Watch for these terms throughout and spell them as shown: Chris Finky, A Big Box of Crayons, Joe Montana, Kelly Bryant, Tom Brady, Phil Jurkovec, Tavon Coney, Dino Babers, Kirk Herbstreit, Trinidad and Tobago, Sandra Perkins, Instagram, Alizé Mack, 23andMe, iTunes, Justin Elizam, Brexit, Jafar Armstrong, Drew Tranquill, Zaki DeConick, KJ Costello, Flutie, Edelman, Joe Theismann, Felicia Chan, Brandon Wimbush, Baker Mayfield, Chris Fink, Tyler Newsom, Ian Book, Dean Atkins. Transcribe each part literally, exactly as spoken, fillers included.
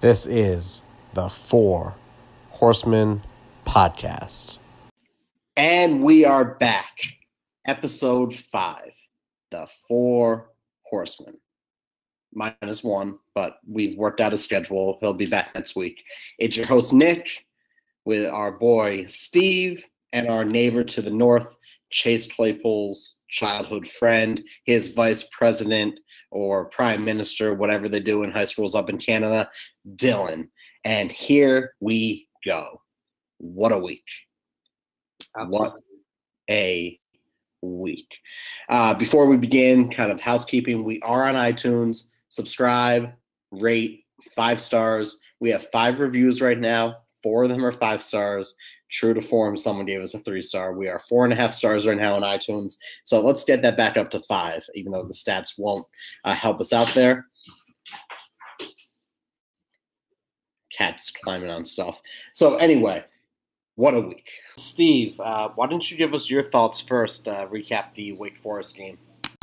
This is the Four Horsemen Podcast. And we are back. Episode five, the Four Horsemen. Minus one, but we've worked out a schedule. He'll be back next week. It's your host, Nick, with our boy, Steve, and our neighbor to the north, Chase Claypool's childhood friend, his vice president or prime minister, whatever they do in high schools up in Canada, Dylan. And here we go. What a week. Absolutely. What a week. Uh, before we begin, kind of housekeeping, we are on iTunes. Subscribe, rate, five stars. We have five reviews right now. Four of them are five stars. True to form, someone gave us a three-star. We are four and a half stars right now on iTunes. So let's get that back up to five, even though the stats won't uh, help us out there. Cat's climbing on stuff. So anyway, what a week. Steve, uh, why don't you give us your thoughts first, uh, recap the Wake Forest game.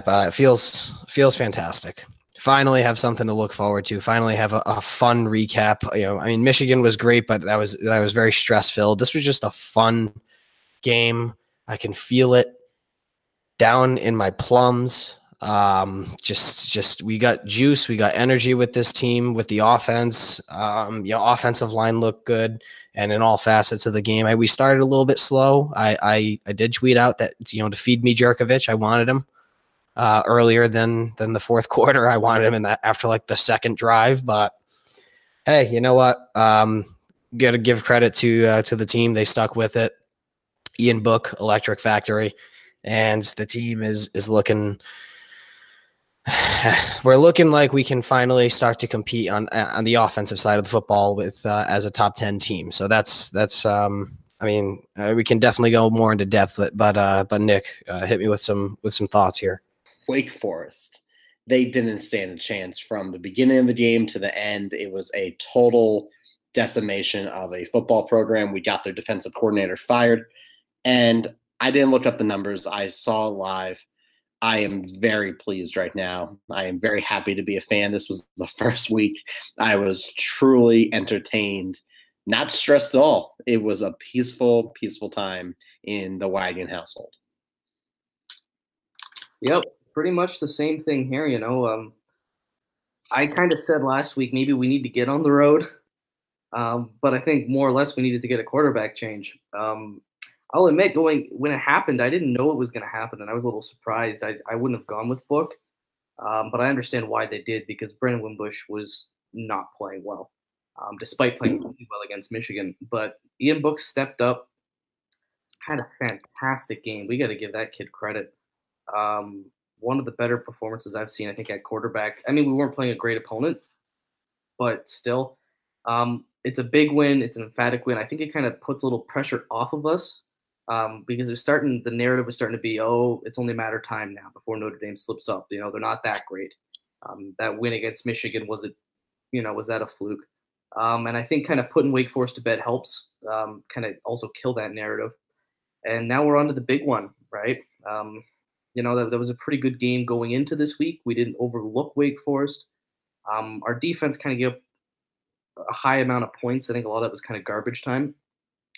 Uh, it feels feels fantastic. Finally have something to look forward to. Finally have a, a fun recap. You know, I mean, Michigan was great, but that was that was very stress-filled. This was just a fun game. I can feel it down in my plums. Um, just, just we got juice, we got energy with this team, with the offense. Um, your offensive line looked good, and in all facets of the game, I, we started a little bit slow. I, I, I did tweet out that you know to feed me Jurkovec. I wanted him. Uh, earlier than than the fourth quarter. I wanted him in that after like the second drive, but hey, you know what? Um, got to give credit to uh, to the team. They stuck with it. Ian Book, Electric Factory, and the team is is looking. We're looking like we can finally start to compete on on the offensive side of the football with uh, as a top ten team. So that's that's. Um, I mean, uh, we can definitely go more into depth, but but uh, but Nick, uh, hit me with some with some thoughts here. Wake Forest, they didn't stand a chance from the beginning of the game to the end. It was a total decimation of a football program. We got their defensive coordinator fired, and I didn't look up the numbers. I saw live. I am very pleased right now. I am very happy to be a fan. This was the first week I was truly entertained, not stressed at all. It was a peaceful, peaceful time in the Wagon household. Yep. Pretty much the same thing here, you know. Um, I kind of said last week maybe we need to get on the road, um, but I think more or less we needed to get a quarterback change. Um, I'll admit, going when it happened, I didn't know it was going to happen, and I was a little surprised. I, I wouldn't have gone with Book, um, but I understand why they did because Brandon Wimbush was not playing well, um, despite playing really well against Michigan. But Ian Book stepped up, had a fantastic game. We got to give that kid credit. Um, One of the better performances I've seen, I think, at quarterback. I mean, we weren't playing a great opponent, but still, um, it's a big win. It's an emphatic win. I think it kind of puts a little pressure off of us um, because it's starting. The narrative was starting to be, oh, it's only a matter of time now before Notre Dame slips up. You know, they're not that great. Um, that win against Michigan was it, you know, was that a fluke? Um, and I think kind of putting Wake Forest to bed helps. Um, kind of also kill that narrative. And now we're on to the big one, right? Um, You know, that, that was a pretty good game going into this week. We didn't overlook Wake Forest. Um, our defense kind of gave up a high amount of points. I think a lot of that was kind of garbage time.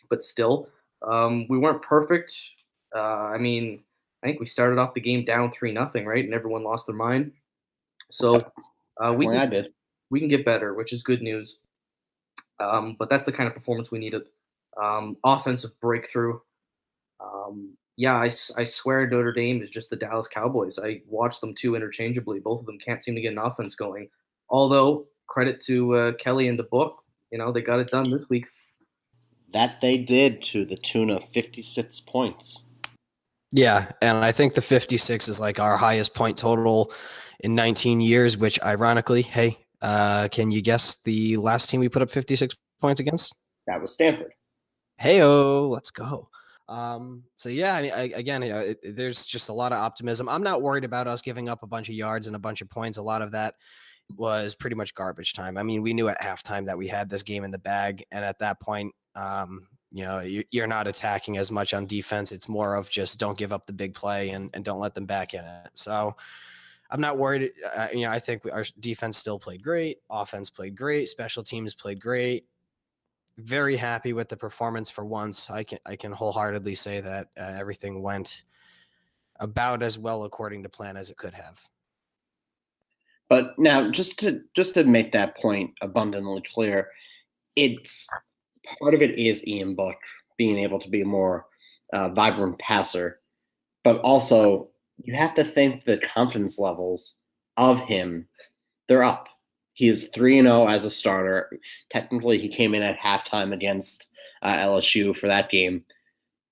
But still, um, we weren't perfect. Uh, I mean, I think we started off the game down three nothing, right? And everyone lost their mind. So uh, we, well, can, we can get better, which is good news. Um, but that's the kind of performance we needed. Um, offensive breakthrough. Um Yeah, I, I swear Notre Dame is just the Dallas Cowboys. I watch them too interchangeably. Both of them can't seem to get an offense going. Although, credit to uh, Kelly and the Book, you know, they got it done this week. That they did to the tune of fifty-six points. Yeah, and I think the fifty-six is like our highest point total in nineteen years, which ironically, hey, uh, can you guess the last team we put up fifty-six points against? That was Stanford. Hey-oh, let's go. Um, so yeah, I mean, I, again, you know, it, there's just a lot of optimism. I'm not worried about us giving up a bunch of yards and a bunch of points. A lot of that was pretty much garbage time. I mean, we knew at halftime that we had this game in the bag. And at that point, um, you know, you're not attacking as much on defense. It's more of just don't give up the big play and, and don't let them back in it. So I'm not worried. Uh, you know, I think we, our defense still played great. Offense played great. Special teams played great. Very happy with the performance for once. I can, I can wholeheartedly say that uh, everything went about as well according to plan as it could have. But now just to, just to make that point abundantly clear, it's part of it is Ian Book being able to be a more uh, vibrant passer, but also you have to think the confidence levels of him, they're up. He is three and oh as a starter. Technically, he came in at halftime against uh, L S U for that game.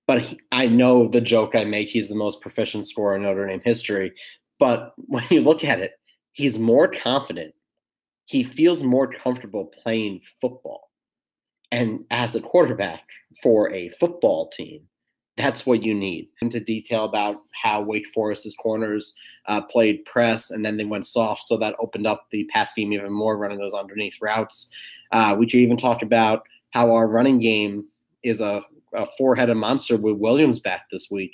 But he, I know the joke I make, he's the most proficient scorer in Notre Dame history. But when you look at it, he's more confident. He feels more comfortable playing football. And as a quarterback for a football team, that's what you need. Into detail about how Wake Forest's corners uh, played press and then they went soft, so that opened up the pass game even more, running those underneath routes. Uh, we could even talk about how our running game is a, a four-headed monster with Williams back this week.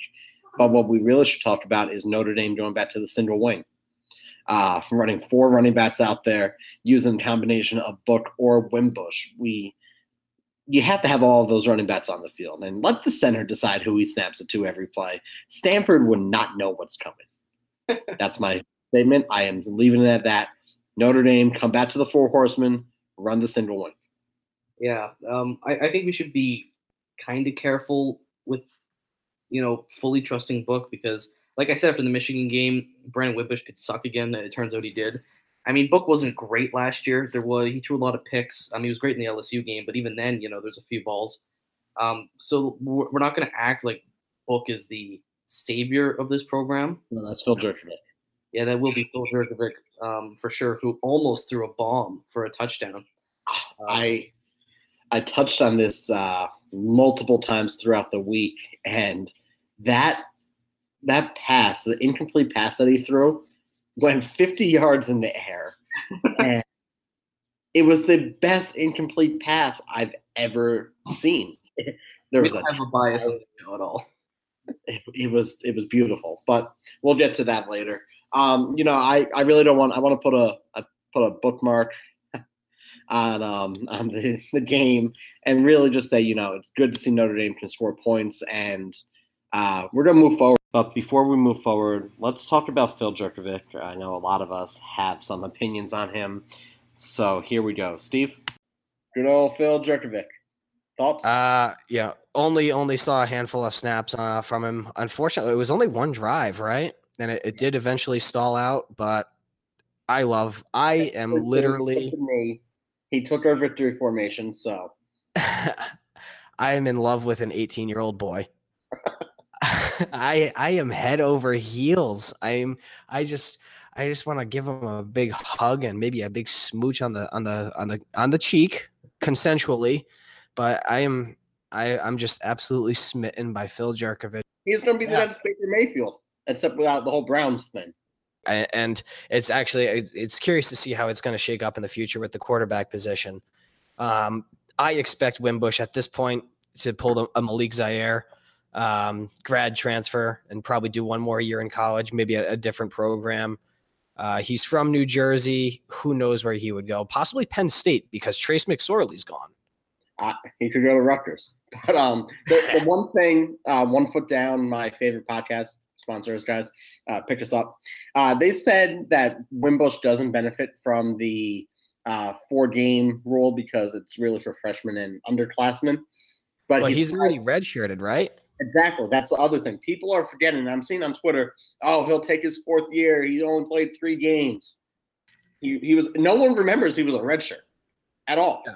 But what we really should talk about is Notre Dame going back to the single wing, uh, from running four running backs out there using a combination of Book or Wimbush. We You have to have all of those running backs on the field and let the center decide who he snaps it to every play. Stanford would not know what's coming. That's my statement. I am leaving it at that. Notre Dame, come back to the four horsemen, run the single one. Yeah. Um, I, I think we should be kind of careful with, you know, fully trusting Book because, like I said, after the Michigan game, Brandon Wimbush could suck again. It turns out he did. I mean, Book wasn't great last year. There was he threw a lot of picks. I mean, he was great in the L S U game, but even then, you know, there's a few balls. Um, so we're not going to act like Book is the savior of this program. No, that's Phil Jurkovec. Yeah, that will be Phil Jurkovec um, for sure, who almost threw a bomb for a touchdown. Um, I I touched on this uh, multiple times throughout the week, and that that pass, the incomplete pass that he threw, went fifty yards in the air, and it was the best incomplete pass I've ever seen. There was a, a bias at all. It, it was it was beautiful, but we'll get to that later. Um, you know, I, I really don't want I want to put a, a put a bookmark on um on the, the game and really just say, you know, it's good to see Notre Dame can score points, and uh, we're gonna move forward. But before we move forward, let's talk about Phil Jurkovec. I know a lot of us have some opinions on him. So here we go. Steve? Good old Phil Jurkovec. Thoughts? Uh, yeah, only only saw a handful of snaps uh, from him. Unfortunately, it was only one drive, right? And it, it did eventually stall out, but I love – I am literally – He took our victory formation, so. I am in love with an eighteen-year-old boy. I I am head over heels. I'm I just I just want to give him a big hug and maybe a big smooch on the on the on the on the cheek consensually, but I am I I'm just absolutely smitten by Phil Jurkovec. He's going to be the yeah. next Baker Mayfield, except without the whole Browns thing. I, and it's actually it's, it's curious to see how it's going to shake up in the future with the quarterback position. Um, I expect Wimbush at this point to pull the, a Malik Zaire. Um, grad transfer and probably do one more year in college, maybe at a different program. Uh, he's from New Jersey. Who knows where he would go? Possibly Penn State because Trace McSorley's gone. Uh, he could go to Rutgers. But um, the, the one thing, uh, One Foot Down, my favorite podcast sponsors, guys, uh, picked us up. Uh, they said that Wimbush doesn't benefit from the uh, four-game rule because it's really for freshmen and underclassmen. But well, he's, he's already redshirted, right? Exactly. That's the other thing. People are forgetting. I'm seeing on Twitter, oh, he'll take his fourth year. He only played three games. He he was. No one remembers he was a redshirt at all. Yeah,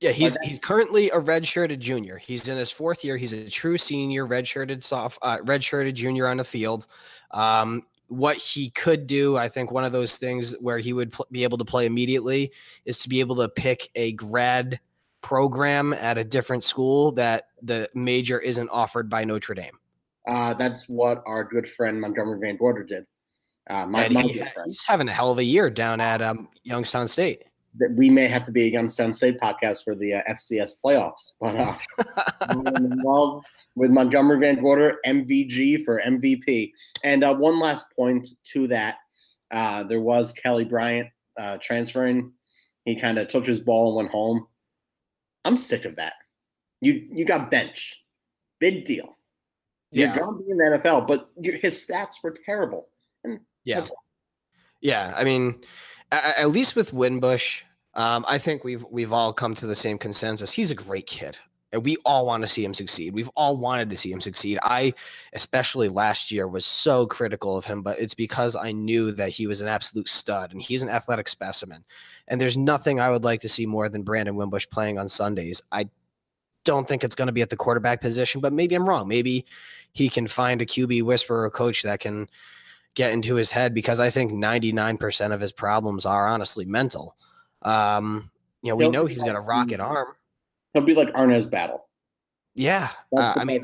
yeah he's he's currently a redshirted junior. He's in his fourth year. He's a true senior, redshirted soft, uh, redshirted junior on the field. Um, what he could do, I think, one of those things where he would pl- be able to play immediately is to be able to pick a grad program at a different school that the major isn't offered by Notre Dame. Uh, that's what our good friend Montgomery Van Gorder did. Uh, my, my he, good friend. He's having a hell of a year down at um, Youngstown State. that we may have to be against Penn State podcast for the uh, F C S playoffs. But uh, I'm in love with Montgomery Van Gorder, M V G for M V P. And uh, one last point to that, uh, there was Kelly Bryant uh, transferring. He kind of took his ball and went home. I'm sick of that. You you got benched. Big deal. Yeah. You're going to be in the N F L, but your, his stats were terrible. And yeah. That's yeah, I mean, at, at least with Wimbush, um, I think we've we've all come to the same consensus. He's a great kid, and we all want to see him succeed. We've all wanted to see him succeed. I, especially last year, was so critical of him, but it's because I knew that he was an absolute stud, and he's an athletic specimen. And there's nothing I would like to see more than Brandon Wimbush playing on Sundays. I don't think it's going to be at the quarterback position, but maybe I'm wrong. Maybe he can find a Q B whisperer coach that can – get into his head, because I think ninety-nine percent of his problems are honestly mental. Um, you know, we he'll know he's like, got a rocket arm. He'll be like Arnez Battle. Yeah. Uh, I mean,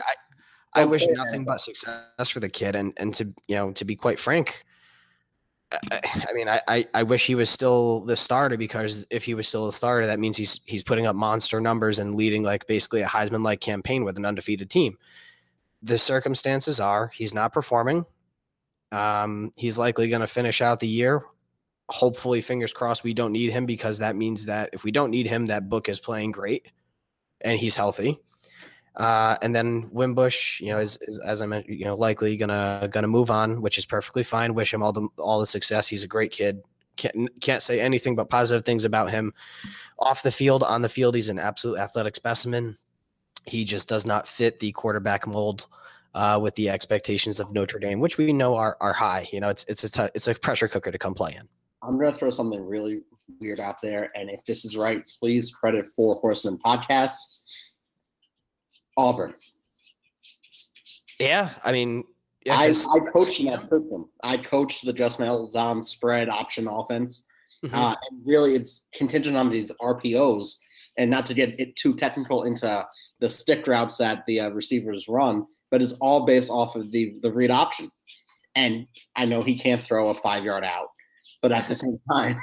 I, I wish nothing but success for the kid. And, and to, you know, to be quite frank, I, I mean, I, I, I wish he was still the starter, because if he was still a starter, that means he's, he's putting up monster numbers and leading like basically a Heisman like campaign with an undefeated team. The circumstances are he's not performing. Um, he's likely going to finish out the year. Hopefully, fingers crossed, we don't need him, because that means that if we don't need him, that Book is playing great and he's healthy. Uh, and then Wimbush, you know, is, is as I mentioned, you know, likely gonna gonna move on, which is perfectly fine. Wish him all the all the success. He's a great kid. Can't can't say anything but positive things about him. Off the field, on the field, he's an absolute athletic specimen. He just does not fit the quarterback mold. Uh, with the expectations of Notre Dame, which we know are are high. You know, it's it's a t- it's a pressure cooker to come play in. I'm gonna throw something really weird out there, and if this is right, please credit Four Horsemen podcast. Auburn. Yeah, I mean, yeah, I, I coached in that system. I coached the Justin Elizam spread option offense, mm-hmm. uh, and really, it's contingent on these R P Os, and not to get it too technical into the stick routes that the uh, receivers run. But it's all based off of the, the read option. And I know he can't throw a five-yard out, but at the same time,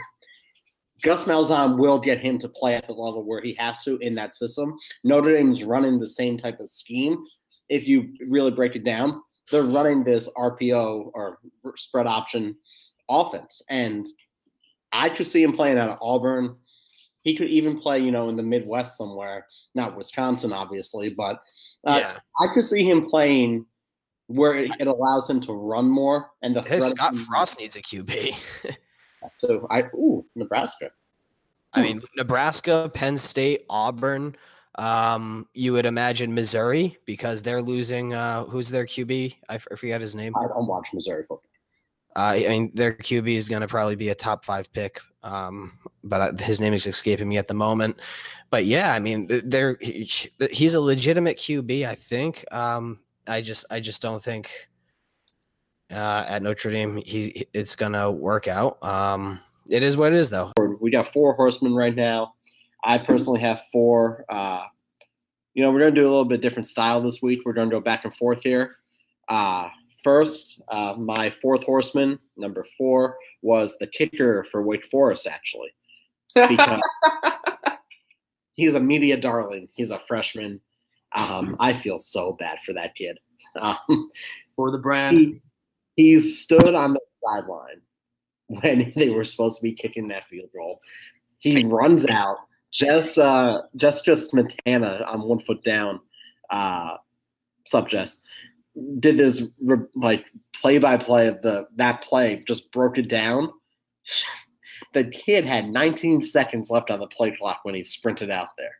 Gus Malzahn will get him to play at the level where he has to in that system. Notre Dame's running the same type of scheme. If you really break it down, they're running this R P O or spread option offense. And I could see him playing out of Auburn. He could even play, you know, in the Midwest somewhere, not Wisconsin, obviously, but uh, yeah. I could see him playing where it, it allows him to run more. And the his Scott Frost needs a Q B. so I, ooh, Nebraska. Ooh. I mean, Nebraska, Penn State, Auburn. Um, you would imagine Missouri, because they're losing. Uh, who's their Q B? I forget his name. I don't watch Missouri football. Uh, I mean, their Q B is going to probably be a top five pick, um, but his name is escaping me at the moment. But yeah, I mean, they're he, he's a legitimate Q B, I think. Um, I just, I just don't think uh, at Notre Dame he it's going to work out. Um, it is what it is, though. We got Four Horsemen right now. I personally have four. Uh, you know, we're going to do a little bit different style this week. We're going to go back and forth here. Uh, First, uh, my fourth horseman, number four, was the kicker for Wake Forest, actually. Because he's a media darling. He's a freshman. Um, I feel so bad for that kid. Um, for the brand. He, he stood on the sideline when they were supposed to be kicking that field goal. He runs out. Jess, uh, Jess, Jess Montana on one foot down. Uh, sub Jess. Did this like play by play of the that play, just broke it down. The kid had nineteen seconds left on the play clock when he sprinted out there.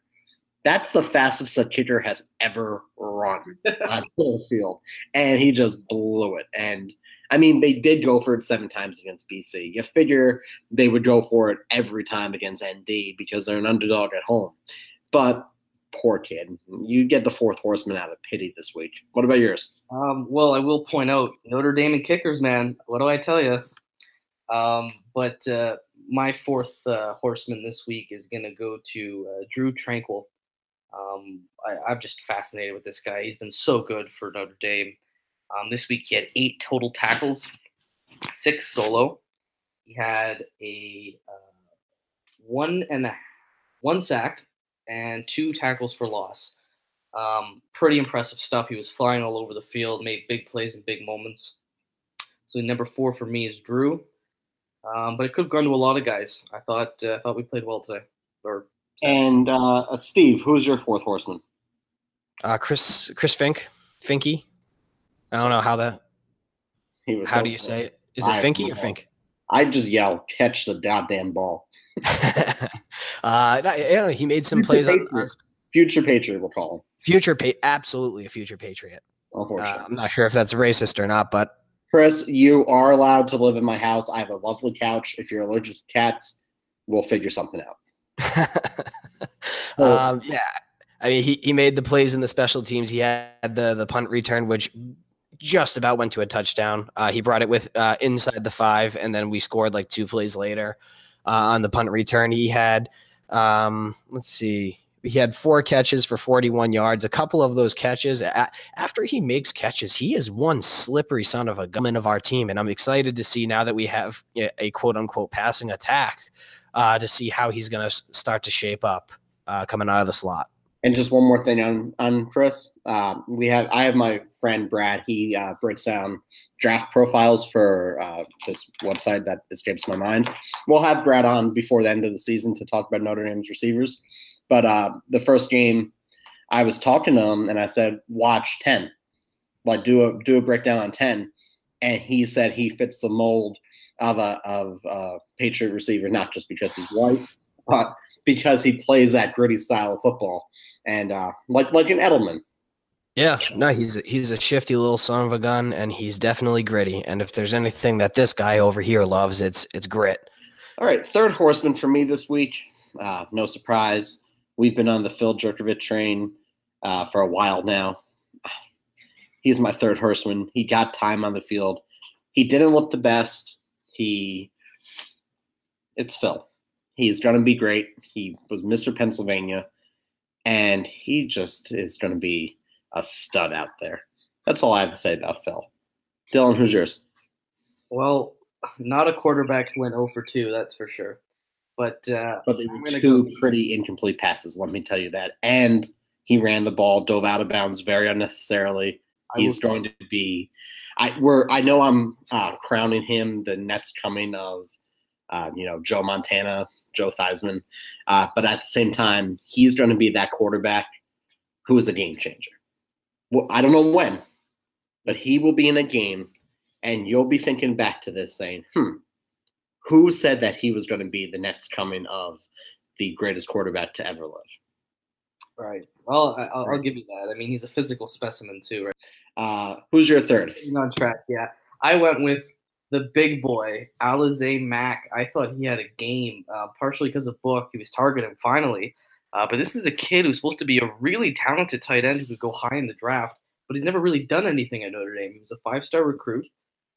That's the fastest a kicker has ever run on the field, and he just blew it. And I mean, they did go for it seven times against B C. You figure they would go for it every time against N D because they're an underdog at home, but. Poor kid. You get the fourth horseman out of pity this week. What about yours? Um, well, I will point out Notre Dame and kickers, man. What do I tell you? Um, but uh, my fourth uh, horseman this week is going to go to uh, Drew Tranquill. Um, I, I'm just fascinated with this guy. He's been so good for Notre Dame. Um, this week he had eight total tackles, six solo. He had a uh, one and a, one sack and two tackles for loss. Um, pretty impressive stuff. He was flying all over the field, made big plays and big moments. So number four for me is Drew. Um, but it could have gone to a lot of guys. I thought uh, I thought we played well today. Or and uh, Steve, who's your fourth horseman? Uh, Chris Chris Fink Finky. I don't know how that. How so do you funny. say it? Is it I, Finky or Fink? I just yell, catch the goddamn ball. uh, I don't know. He made some future plays Patriot. on the future Patriot. We'll call him future Patriot. Absolutely a future Patriot. Unfortunately, uh, I'm not sure if that's racist or not, but. Chris, you are allowed to live in my house. I have a lovely couch. If you're allergic to cats, we'll figure something out. so, um, yeah, I mean, he, he made the plays in the special teams. He had the the punt return, which just about went to a touchdown. Uh, he brought it with uh, inside the five, and then we scored like two plays later uh, on the punt return. He had, um, let's see, he had four catches for forty-one yards. A couple of those catches, a- after he makes catches, he is one slippery son of a gunman of our team, and I'm excited to see now that we have a quote-unquote passing attack uh, to see how he's going to start to shape up uh, coming out of the slot. And just one more thing on on Chris, uh, we have I have my friend Brad. He uh, breaks down draft profiles for uh, this website that escapes my mind. We'll have Brad on before the end of the season to talk about Notre Dame's receivers. But uh, the first game, I was talking to him and I said, "Watch ten, like do a do a breakdown on ten," and he said he fits the mold of a of a Patriot receiver, not just because he's white, but because he plays that gritty style of football, and uh, like like an Edelman. Yeah, no, he's a, he's a shifty little son of a gun, and he's definitely gritty. And if there's anything that this guy over here loves, it's it's grit. All right, third horseman for me this week. Uh, no surprise, we've been on the Phil Jurkovec train uh, for a while now. He's my third horseman. He got time on the field. He didn't look the best. He, it's Phil. He's going to be great. He was Mister Pennsylvania, and he just is going to be a stud out there. That's all I have to say about Phil. Dylan, who's yours? Well, not a quarterback who went oh for two, that's for sure. But, uh, but there were two go- pretty incomplete passes, let me tell you that. And he ran the ball, dove out of bounds very unnecessarily. He's going to be I, – we're, I know I'm uh, crowning him the next coming of – Uh, you know, Joe Montana, Joe Theismann. Uh, but at the same time, he's going to be that quarterback who is a game changer. Well, I don't know when, but he will be in a game, and you'll be thinking back to this saying, hmm, who said that he was going to be the next coming of the greatest quarterback to ever live? Right. Well, I, I'll, right. I'll give you that. I mean, he's a physical specimen too, right? Uh, who's your third? He's on track, yeah. I went with – the big boy, Alizé Mack. I thought he had a game, uh, partially because of Book. He was targeted finally. Uh, but this is a kid who's supposed to be a really talented tight end who could go high in the draft, but he's never really done anything at Notre Dame. He was a five-star recruit,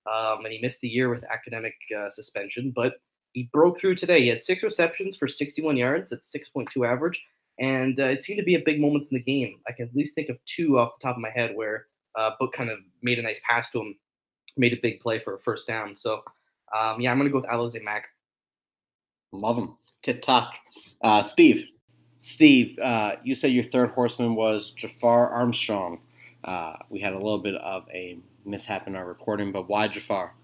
um, and he missed the year with academic uh, suspension, but he broke through today. He had six receptions for sixty-one yards. That's six point two average, and uh, it seemed to be a big moment in the game. I can at least think of two off the top of my head where uh, Book kind of made a nice pass to him, made a big play for a first down. So, um, yeah, I'm going to go with Alizé Mack. Love him. Tick-tock. Uh, Steve. Steve, uh, you said your third horseman was Jafar Armstrong. Uh, we had a little bit of a mishap in our recording, but why Jafar?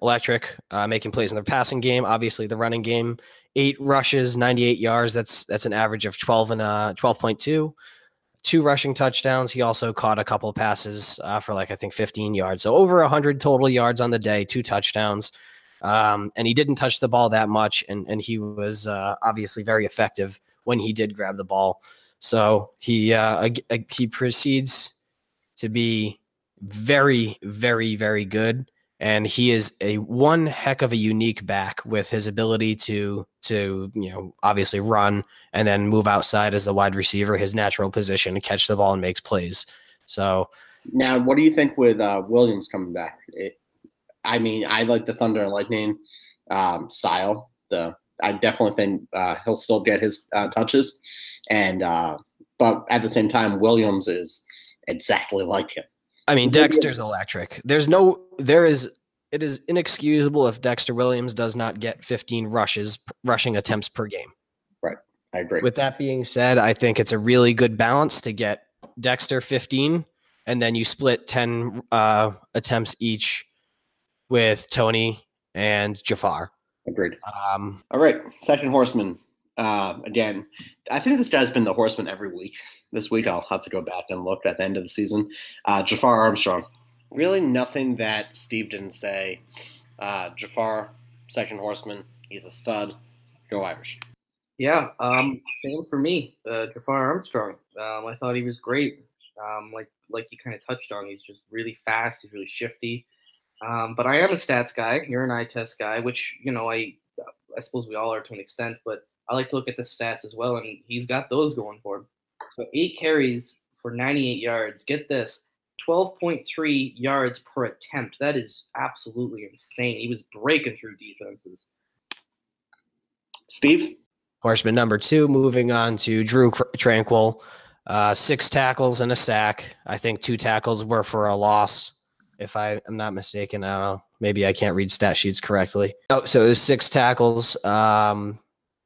Electric, uh, making plays in the passing game, obviously the running game. Eight rushes, ninety-eight yards. That's that's an average of twelve and uh, twelve point two. Two rushing touchdowns. He also caught a couple passes uh, for like, I think fifteen yards. So over a hundred total yards on the day, two touchdowns. Um, and he didn't touch the ball that much. And, and he was uh, obviously very effective when he did grab the ball. So he, uh, he proceeds to be very, very, very good. And he is a one heck of a unique back with his ability to, to, you know, obviously run and then move outside as the wide receiver, his natural position, to catch the ball and makes plays. So now what do you think with uh, Williams coming back? It, I mean, I like the Thunder and Lightning um, style. The I definitely think uh, he'll still get his uh, touches. And uh, but at the same time, Williams is exactly like him. I mean, Dexter's electric. There's no, there is it is inexcusable if Dexter Williams does not get fifteen rushes, rushing attempts per game. Right. I agree. With that being said, I think it's a really good balance to get Dexter fifteen, and then you split ten uh, attempts each with Tony and Jafar. Agreed. Um, All right. Second horseman. Uh, again, I think this guy's been the horseman every week. This week I'll have to go back and look at the end of the season. Uh, Jafar Armstrong. Really nothing that Steve didn't say. Uh, Jafar, second horseman. He's a stud. Go Irish. Yeah, um, same for me. Uh, Jafar Armstrong. Um, I thought he was great. Um, like like you kind of touched on, he's just really fast. He's really shifty. Um, but I am a stats guy. You're an eye test guy, which, you know, I I suppose we all are to an extent. But I like to look at the stats as well, and he's got those going for him. So eight carries for ninety-eight yards. Get this, twelve point three yards per attempt. That is absolutely insane. He was breaking through defenses. Steve? Horseman number two, moving on to Drew Tranquill. Uh, six tackles and a sack. I think two tackles were for a loss, if I am not mistaken. I don't know. Maybe I can't read stat sheets correctly. Oh, so it was six tackles, um,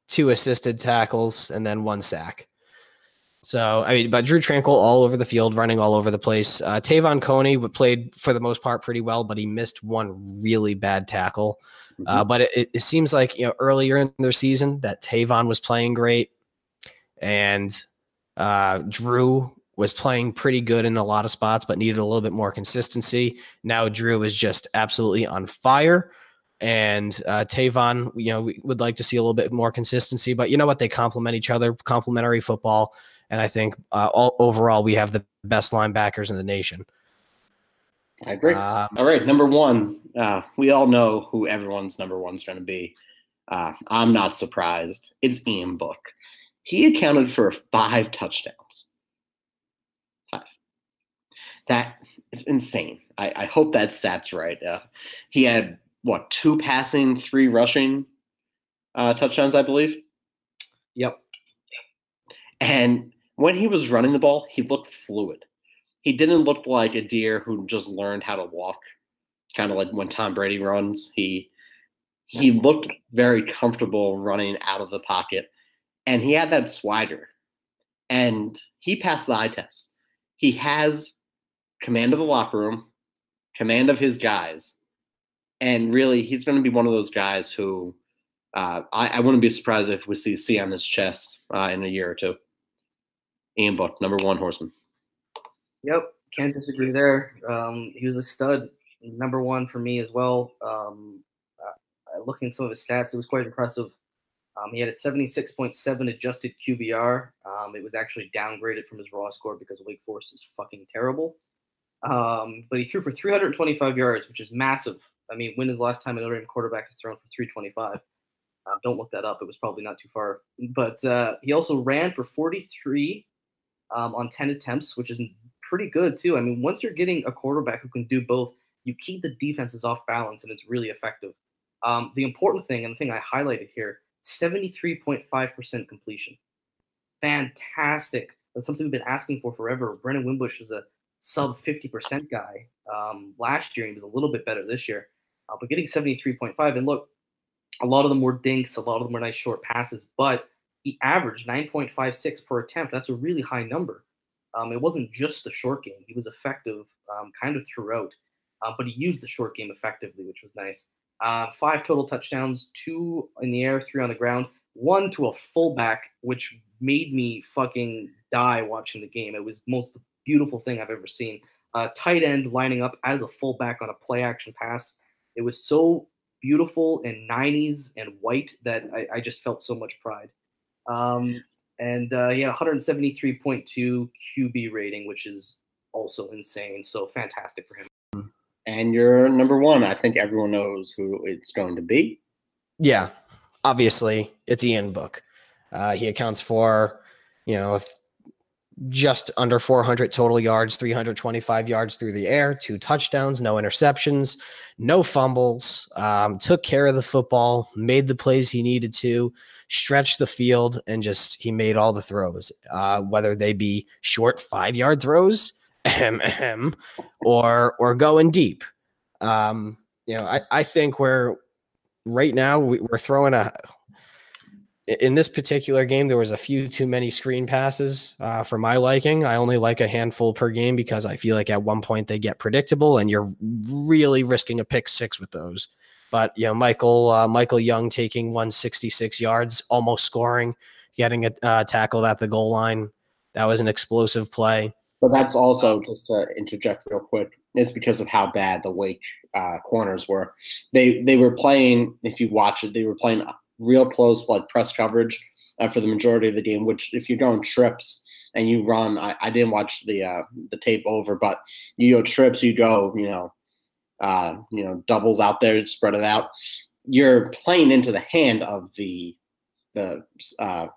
two assisted tackles, and then one sack. So, I mean, but Drew Tranquill all over the field, running all over the place. Uh, Tavon Coney played for the most part pretty well, but he missed one really bad tackle. Mm-hmm. Uh, but it, it seems like, you know, earlier in their season that Tavon was playing great, and uh, Drew was playing pretty good in a lot of spots, but needed a little bit more consistency. Now Drew is just absolutely on fire. And uh, Tavon, you know, we would like to see a little bit more consistency, but you know what? They complement each other, complementary football. And I think uh, all, overall we have the best linebackers in the nation. I agree. Um, all right, number one. Uh, we all know who everyone's number one's going to be. Uh, I'm not surprised. It's Ian Book. He accounted for five touchdowns. Five. That it's insane. I, I hope that stat's right. Uh, he had, what, two passing, three rushing uh, touchdowns, I believe? Yep. And when he was running the ball, he looked fluid. He didn't look like a deer who just learned how to walk, kind of like when Tom Brady runs. He he looked very comfortable running out of the pocket, and he had that swagger. And he passed the eye test. He has command of the locker room, command of his guys, and really he's going to be one of those guys who uh, I, I wouldn't be surprised if we see C on his chest uh, in a year or two. Ian Book, number one horseman. Yep, can't disagree there. Um, he was a stud, number one for me as well. Um, uh, looking at some of his stats, it was quite impressive. Um, he had a seventy-six point seven adjusted Q B R. Um, it was actually downgraded from his raw score because Wake Forest is fucking terrible. Um, but he threw for three hundred twenty-five yards, which is massive. I mean, when is the last time a Notre Dame quarterback has thrown for three hundred twenty-five? Uh, don't look that up. It was probably not too far. But uh, he also ran for forty-three. Um, on ten attempts, which is pretty good too. I mean, once you're getting a quarterback who can do both, you keep the defenses off balance, and it's really effective. Um, the important thing, and the thing I highlighted here, seventy-three point five percent completion. Fantastic. That's something we've been asking for forever. Brandon Wimbush is a sub fifty percent guy. Um, last year, he was a little bit better this year. Uh, but getting seventy-three point five, and look, a lot of them were dinks, a lot of them were nice short passes, but he averaged nine point five six per attempt. That's a really high number. Um, it wasn't just the short game. He was effective um, kind of throughout, uh, but he used the short game effectively, which was nice. Uh, five total touchdowns, two in the air, three on the ground, one to a fullback, which made me fucking die watching the game. It was the most beautiful thing I've ever seen. Uh, tight end lining up as a fullback on a play-action pass. It was so beautiful and nineties and white that I, I just felt so much pride. Um, and, uh, yeah, one seventy-three point two Q B rating, which is also insane. So fantastic for him. And you're number one. I think everyone knows who it's going to be. Yeah, obviously it's Ian Book. Uh, he accounts for, you know, just under four hundred total yards, three hundred twenty-five yards through the air, two touchdowns, no interceptions, no fumbles, um, took care of the football, made the plays he needed to, stretched the field, and just he made all the throws, uh, whether they be short five-yard throws or or going deep. Um, you know, I, I think we're right now we, we're throwing a in this particular game. There was a few too many screen passes uh, for my liking. I only like a handful per game because I feel like at one point they get predictable and you're really risking a pick six with those. But, you know, Michael, uh, Michael Young taking one hundred sixty-six yards, almost scoring, getting a uh, tackle at the goal line. That was an explosive play. But that's also, just to interject real quick, it's because of how bad the Wake uh, corners were. They they were playing, if you watch it, they were playing real close like press coverage uh, for the majority of the game, which if you're going trips and you run, I, I didn't watch the uh, the tape over, but you go trips, you go, you know, uh, you know, doubles out there, spread it out. You're playing into the hand of the the uh,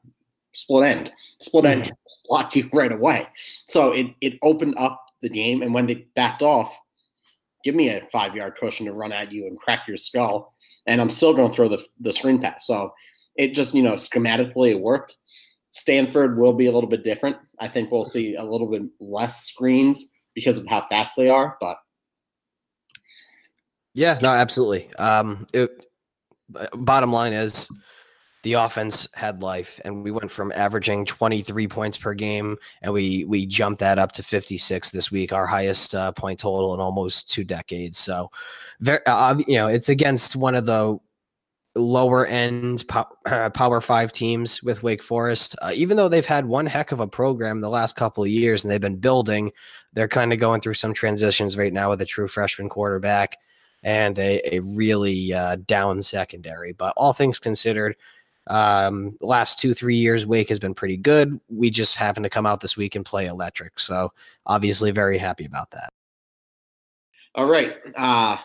split end. Split end can block you right away. So it, it opened up the game, and when they backed off, give me a five-yard cushion to run at you and crack your skull, and I'm still going to throw the the screen pass. So it just, you know, schematically it worked. Stanford will be a little bit different. I think we'll see a little bit less screens because of how fast they are, but yeah, no, absolutely. Um, it, bottom line is the offense had life, and we went from averaging twenty-three points per game, and we we jumped that up to fifty-six this week, our highest uh, point total in almost two decades. So, very, uh, you know, it's against one of the lower end po- uh, Power Five teams with Wake Forest. Uh, even though they've had one heck of a program the last couple of years, and they've been building, they're kind of going through some transitions right now with a true freshman quarterback and a, a really uh, down secondary. But all things considered, um last two three years Wake has been pretty good. We just happened to come out this week and play electric, so obviously very happy about that. All right, uh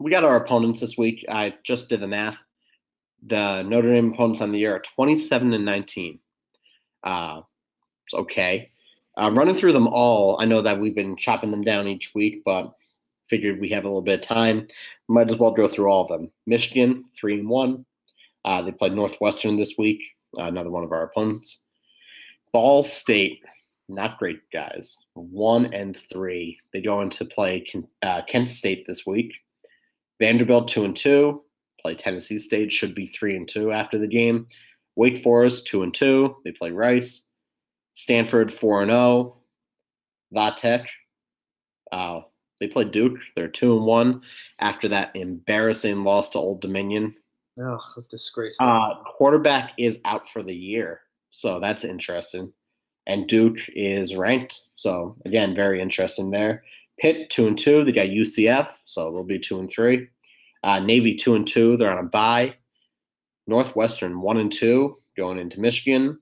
we got our opponents this week. I just did the math. The Notre Dame opponents on the year are twenty-seven and nineteen. Uh it's okay. Uh running through them all, I know that we've been chopping them down each week, but figured we have a little bit of time, might as well go through all of them. Michigan, three and one. Uh, they played Northwestern this week, uh, another one of our opponents. Ball State, not great, guys, one and three. They go in to play uh, Kent State this week. Vanderbilt, two and two. Play Tennessee State, should be three and two after the game. Wake Forest, two and two. They play Rice. Stanford, four and zero. La Tech, uh, they play Duke. They're two and one after that embarrassing loss to Old Dominion. Oh, that's disgraceful. Uh, quarterback is out for the year, so that's interesting. And Duke is ranked, so again, very interesting there. Pitt, two and two. They got U C F, so they'll be two and three. Uh, Navy, two and two. They're on a bye. Northwestern, one and two, going into Michigan.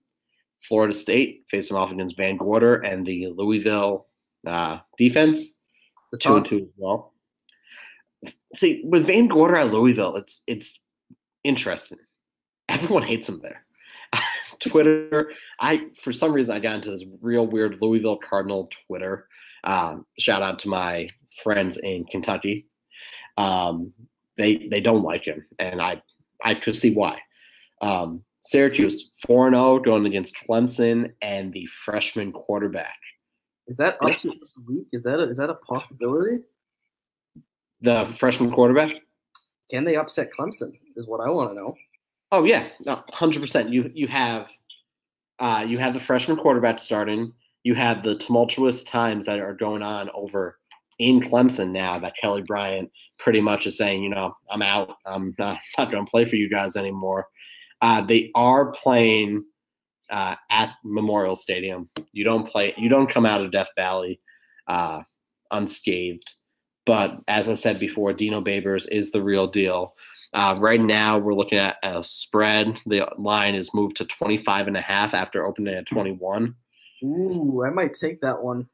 Florida State facing off against Van Gorder and the Louisville uh, defense. The two and two as well. See, with Van Gorder at Louisville, it's it's. Interesting. Everyone hates them there. Twitter, I for some reason I got into this real weird Louisville Cardinal Twitter. Um, shout out to my friends in Kentucky. Um, they they don't like him, and I I could see why. Um, Syracuse four and oh going against Clemson and the freshman quarterback. Is that us this week? Is that a, is that a possibility? The freshman quarterback. Can they upset Clemson is what I want to know. Oh, yeah, no, one hundred percent. You you have uh, you have the freshman quarterback starting. You have the tumultuous times that are going on over in Clemson now that Kelly Bryant pretty much is saying, you know, I'm out. I'm not, not going to play for you guys anymore. Uh, they are playing uh, at Memorial Stadium. You don't play. You don't come out of Death Valley uh, unscathed. But as I said before, Dino Babers is the real deal. Uh, right now, we're looking at a spread. The line is moved to twenty-five and a half after opening at twenty-one. Ooh, I might take that one.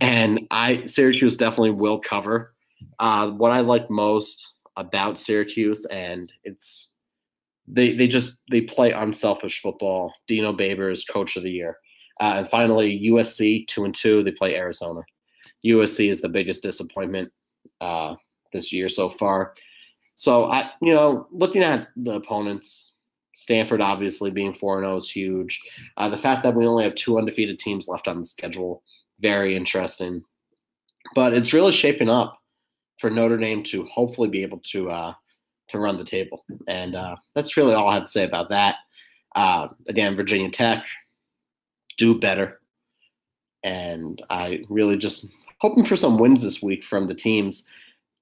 And I Syracuse definitely will cover. Uh, what I like most about Syracuse, and it's they they just they play unselfish football. Dino Babers, coach of the year. Uh, and finally, U S C two and two. They play Arizona. U S C is the biggest disappointment uh, this year so far. So, I, you know, looking at the opponents, Stanford obviously being four and oh is huge. Uh, the fact that we only have two undefeated teams left on the schedule, very interesting. But it's really shaping up for Notre Dame to hopefully be able to uh, to run the table. And uh, that's really all I have to say about that. Uh, again, Virginia Tech, do better. And I really just hoping for some wins this week from the teams.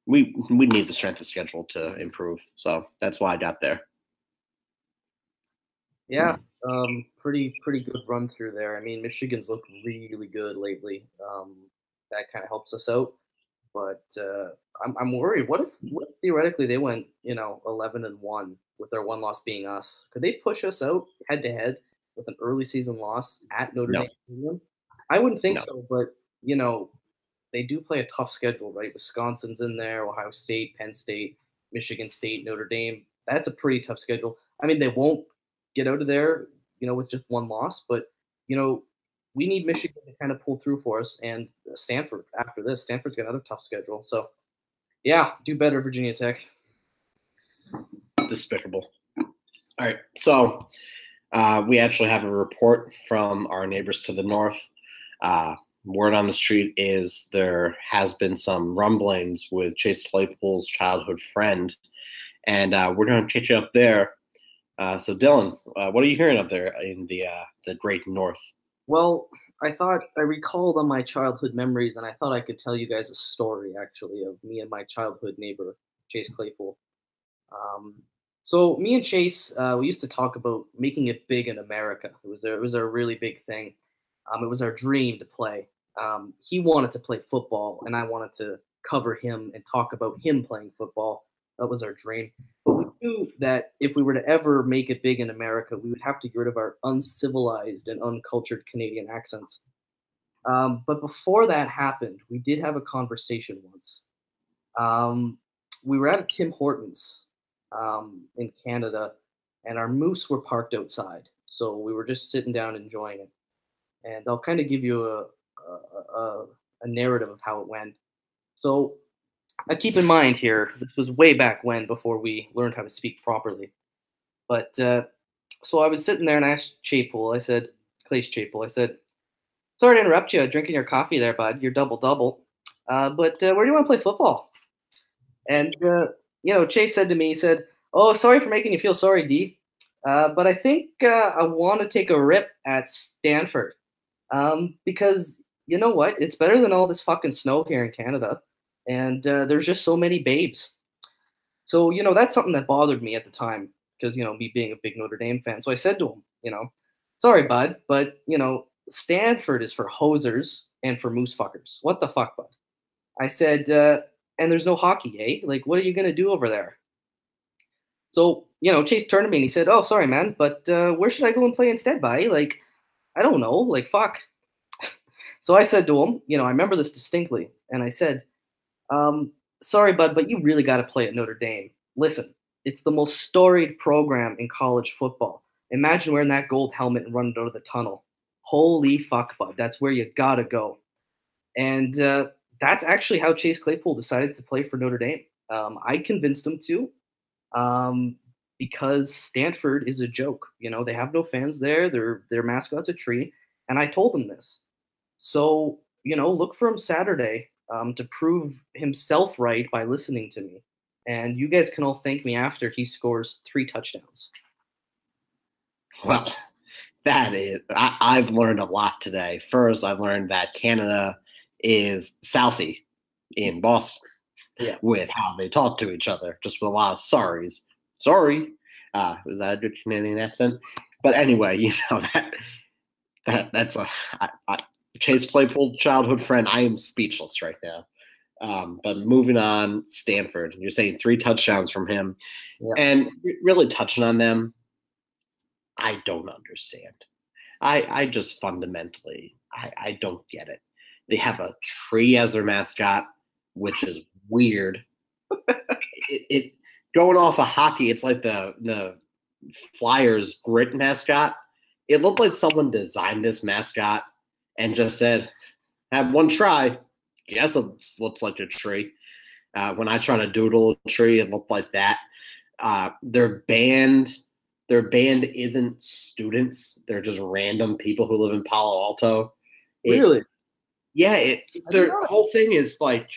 We we need the strength of schedule to improve. So that's why I got there. Yeah, um, pretty pretty good run through there. I mean, Michigan's looked really good lately. Um, that kind of helps us out. But uh, I'm I'm worried. What if, what if theoretically they went, you know, eleven and one with their one loss being us? Could they push us out head to head with an early season loss at Notre no. Dame? I wouldn't think no. so, but you know, they do play a tough schedule, right? Wisconsin's in there, Ohio State, Penn State, Michigan State, Notre Dame. That's a pretty tough schedule. I mean, they won't get out of there, you know, with just one loss, but you know, we need Michigan to kind of pull through for us, and Stanford after this. Stanford's got another tough schedule. So, yeah, do better, Virginia Tech. Despicable. All right, so uh, we actually have a report from our neighbors to the north. Uh, word on the street is there has been some rumblings with Chase Claypool's childhood friend, and uh, we're going to catch you up there. Uh, so, Dylan, uh, what are you hearing up there in the uh, the great north? Well, I thought I recalled on my childhood memories, and I thought I could tell you guys a story, actually, of me and my childhood neighbor, Chase Claypool. Um, so me and Chase, uh, we used to talk about making it big in America. It was a, it was a really big thing. Um, it was our dream to play. Um, he wanted to play football, and I wanted to cover him and talk about him playing football. That was our dream. But we knew that if we were to ever make it big in America, we would have to get rid of our uncivilized and uncultured Canadian accents. Um, but before that happened, we did have a conversation once. Um, we were at a Tim Hortons um, in Canada, and our moose were parked outside. So we were just sitting down enjoying it. And I'll kind of give you a, a, a, a narrative of how it went. So I keep in mind here, this was way back when, before we learned how to speak properly. But uh, so I was sitting there and I asked Claypool, I said, Clay Claypool, I said, sorry to interrupt you, drinking your coffee there, bud, your double-double. Uh, but uh, where do you want to play football? And, uh, you know, Chase said to me, he said, oh, sorry for making you feel sorry, D. Uh, but I think uh, I want to take a rip at Stanford. Um, because, you know what, it's better than all this fucking snow here in Canada. And uh, there's just so many babes. So, you know, that's something that bothered me at the time because, you know, me being a big Notre Dame fan. So I said to him, you know, sorry, bud, but, you know, Stanford is for hosers and for moose fuckers. What the fuck, bud? I said, uh, and there's no hockey, eh? Like, what are you going to do over there? So, you know, Chase turned to me and he said, oh, sorry, man, but uh, where should I go and play instead, bud? Like, I don't know. Like, fuck. So I said to him, you know, I remember this distinctly. And I said, Um, sorry, bud, but you really got to play at Notre Dame. Listen, it's the most storied program in college football. Imagine wearing that gold helmet and running out of the tunnel. Holy fuck, bud. That's where you got to go. And uh, that's actually how Chase Claypool decided to play for Notre Dame. Um, I convinced him to um, because Stanford is a joke. You know, they have no fans there. Their, their mascot's a tree. And I told him this. So, you know, look for him Saturday. Um, to prove himself right by listening to me. And you guys can all thank me after he scores three touchdowns. Well, that is, I, I've learned a lot today. First, I've learned that Canada is Southie in Boston yeah. with how they talk to each other, just with a lot of sorries. Sorry. Uh, was that a good Canadian accent? But anyway, you know, that, that that's a... I, I, Chase Claypool, childhood friend. I am speechless right now. Um, but moving on, Stanford. You're saying three touchdowns from him. Yeah. And really touching on them, I don't understand. I, I just fundamentally, I, I don't get it. They have a tree as their mascot, which is weird. it, it going off of hockey, it's like the, the Flyers grit mascot. It looked like someone designed this mascot and just said, have one try. Yes, it looks like a tree. Uh, when I try to doodle a tree, it looked like that. Uh, their band, their band isn't students. They're just random people who live in Palo Alto. It, really? Yeah. It, their whole thing is like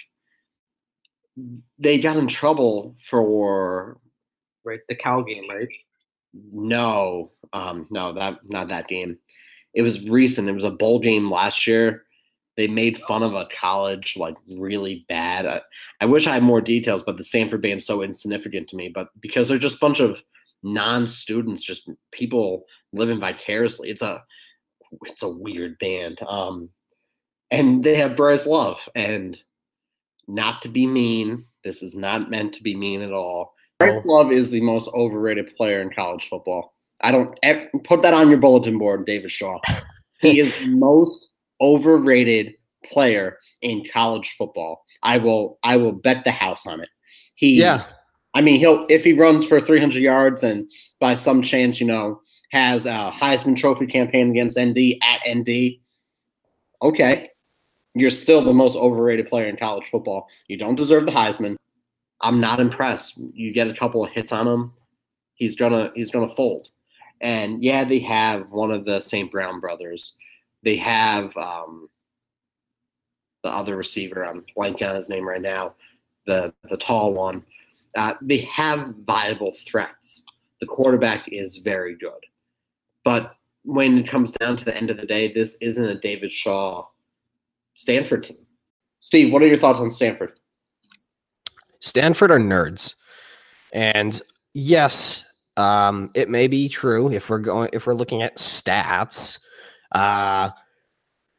they got in trouble for right the Cal game, right? No, um, no, that not that game. It was recent. It was a bowl game last year. They made fun of a college like really bad. I, I wish I had more details, but the Stanford band's so insignificant to me. But because they're just a bunch of non-students, just people living vicariously. It's a it's a weird band. Um, and they have Bryce Love. And not to be mean, this is not meant to be mean at all. Bryce Love is the most overrated player in college football. I don't – put that on your bulletin board, David Shaw. He is the most overrated player in college football. I will I will bet the house on it. He, yeah. I mean, he'll if he runs for three hundred yards and by some chance, you know, has a Heisman Trophy campaign against N D at N D, okay, you're still the most overrated player in college football. You don't deserve the Heisman. I'm not impressed. You get a couple of hits on him, he's gonna he's gonna fold. And, yeah, they have one of the Saint Brown brothers. They have um, the other receiver. I'm blanking on his name right now, the the tall one. Uh, they have viable threats. The quarterback is very good. But when it comes down to the end of the day, this isn't a David Shaw Stanford team. Steve, what are your thoughts on Stanford? Stanford are nerds. And, yes – Um, it may be true if we're going, if we're looking at stats, uh,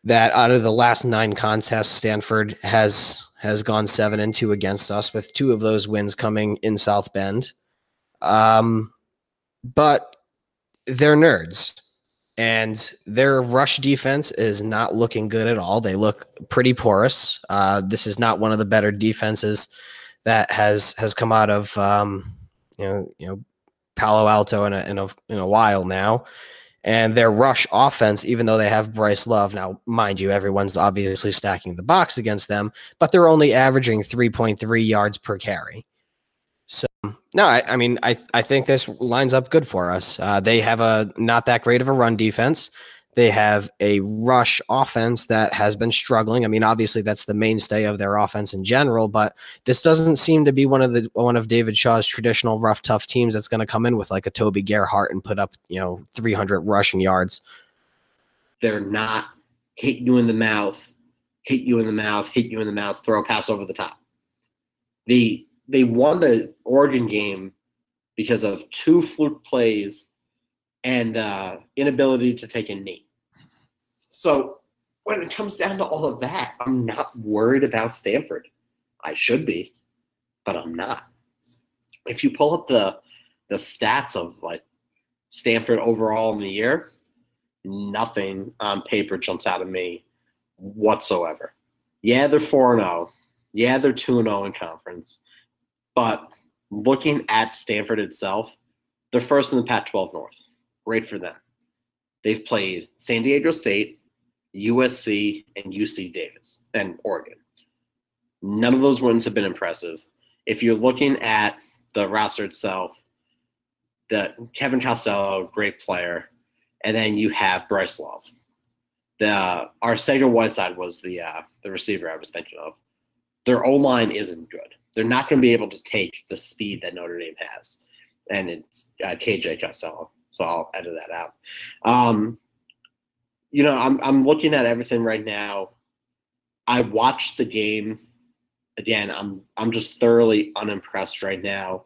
that out of the last nine contests, Stanford has, has gone seven and two against us, with two of those wins coming in South Bend. Um, but they're nerds and their rush defense is not looking good at all. They look pretty porous. Uh, this is not one of the better defenses that has, has come out of, um, you know, you know, Palo Alto in a, in a in a while now, and their rush offense, even though they have Bryce Love now, mind you, everyone's obviously stacking the box against them, but they're only averaging three point three yards per carry. So no, I, I mean I I think this lines up good for us. Uh, they have a not that great of a run defense. They have a rush offense that has been struggling. I mean, obviously that's the mainstay of their offense in general, but this doesn't seem to be one of the one of David Shaw's traditional rough, tough teams that's going to come in with like a Toby Gerhart and put up, you know, three hundred rushing yards. They're not hit you in the mouth, hit you in the mouth, hit you in the mouth, throw a pass over the top. They, they won the Oregon game because of two fluke plays and uh, inability to take a knee. So when it comes down to all of that, I'm not worried about Stanford. I should be, but I'm not. If you pull up the the stats of like Stanford overall in the year, nothing on paper jumps out of me whatsoever. Yeah, they're four and oh. Yeah, they're two and oh in conference. But looking at Stanford itself, they're first in the Pac twelve North. Great for them. They've played San Diego State, U S C, and U C Davis, and Oregon. None of those wins have been impressive. If you're looking at the roster itself, the Kevin Costello, great player, and then you have Bryce Love. The uh, Arcega-Whiteside was the uh, the receiver I was thinking of. Their O-line isn't good. They're not going to be able to take the speed that Notre Dame has, and it's uh, K J Costello. So I'll edit that out. Um, you know, I'm I'm looking at everything right now. I watched the game again. I'm I'm just thoroughly unimpressed right now.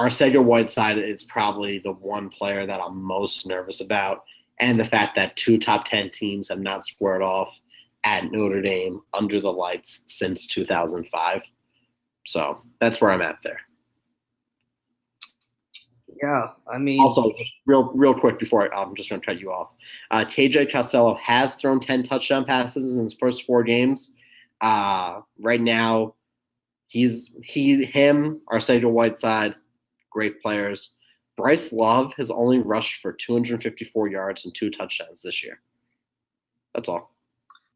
Arcega-Whiteside is probably the one player that I'm most nervous about, and the fact that two top ten teams have not squared off at Notre Dame under the lights since two thousand five. So that's where I'm at there. Yeah, I mean. Also, just real, real quick before I, I'm just going to cut you off. Uh, K J Costello has thrown ten touchdown passes in his first four games. Uh, right now, he's he, him, Arcega-Whiteside, great players. Bryce Love has only rushed for two hundred fifty-four yards and two touchdowns this year. That's all.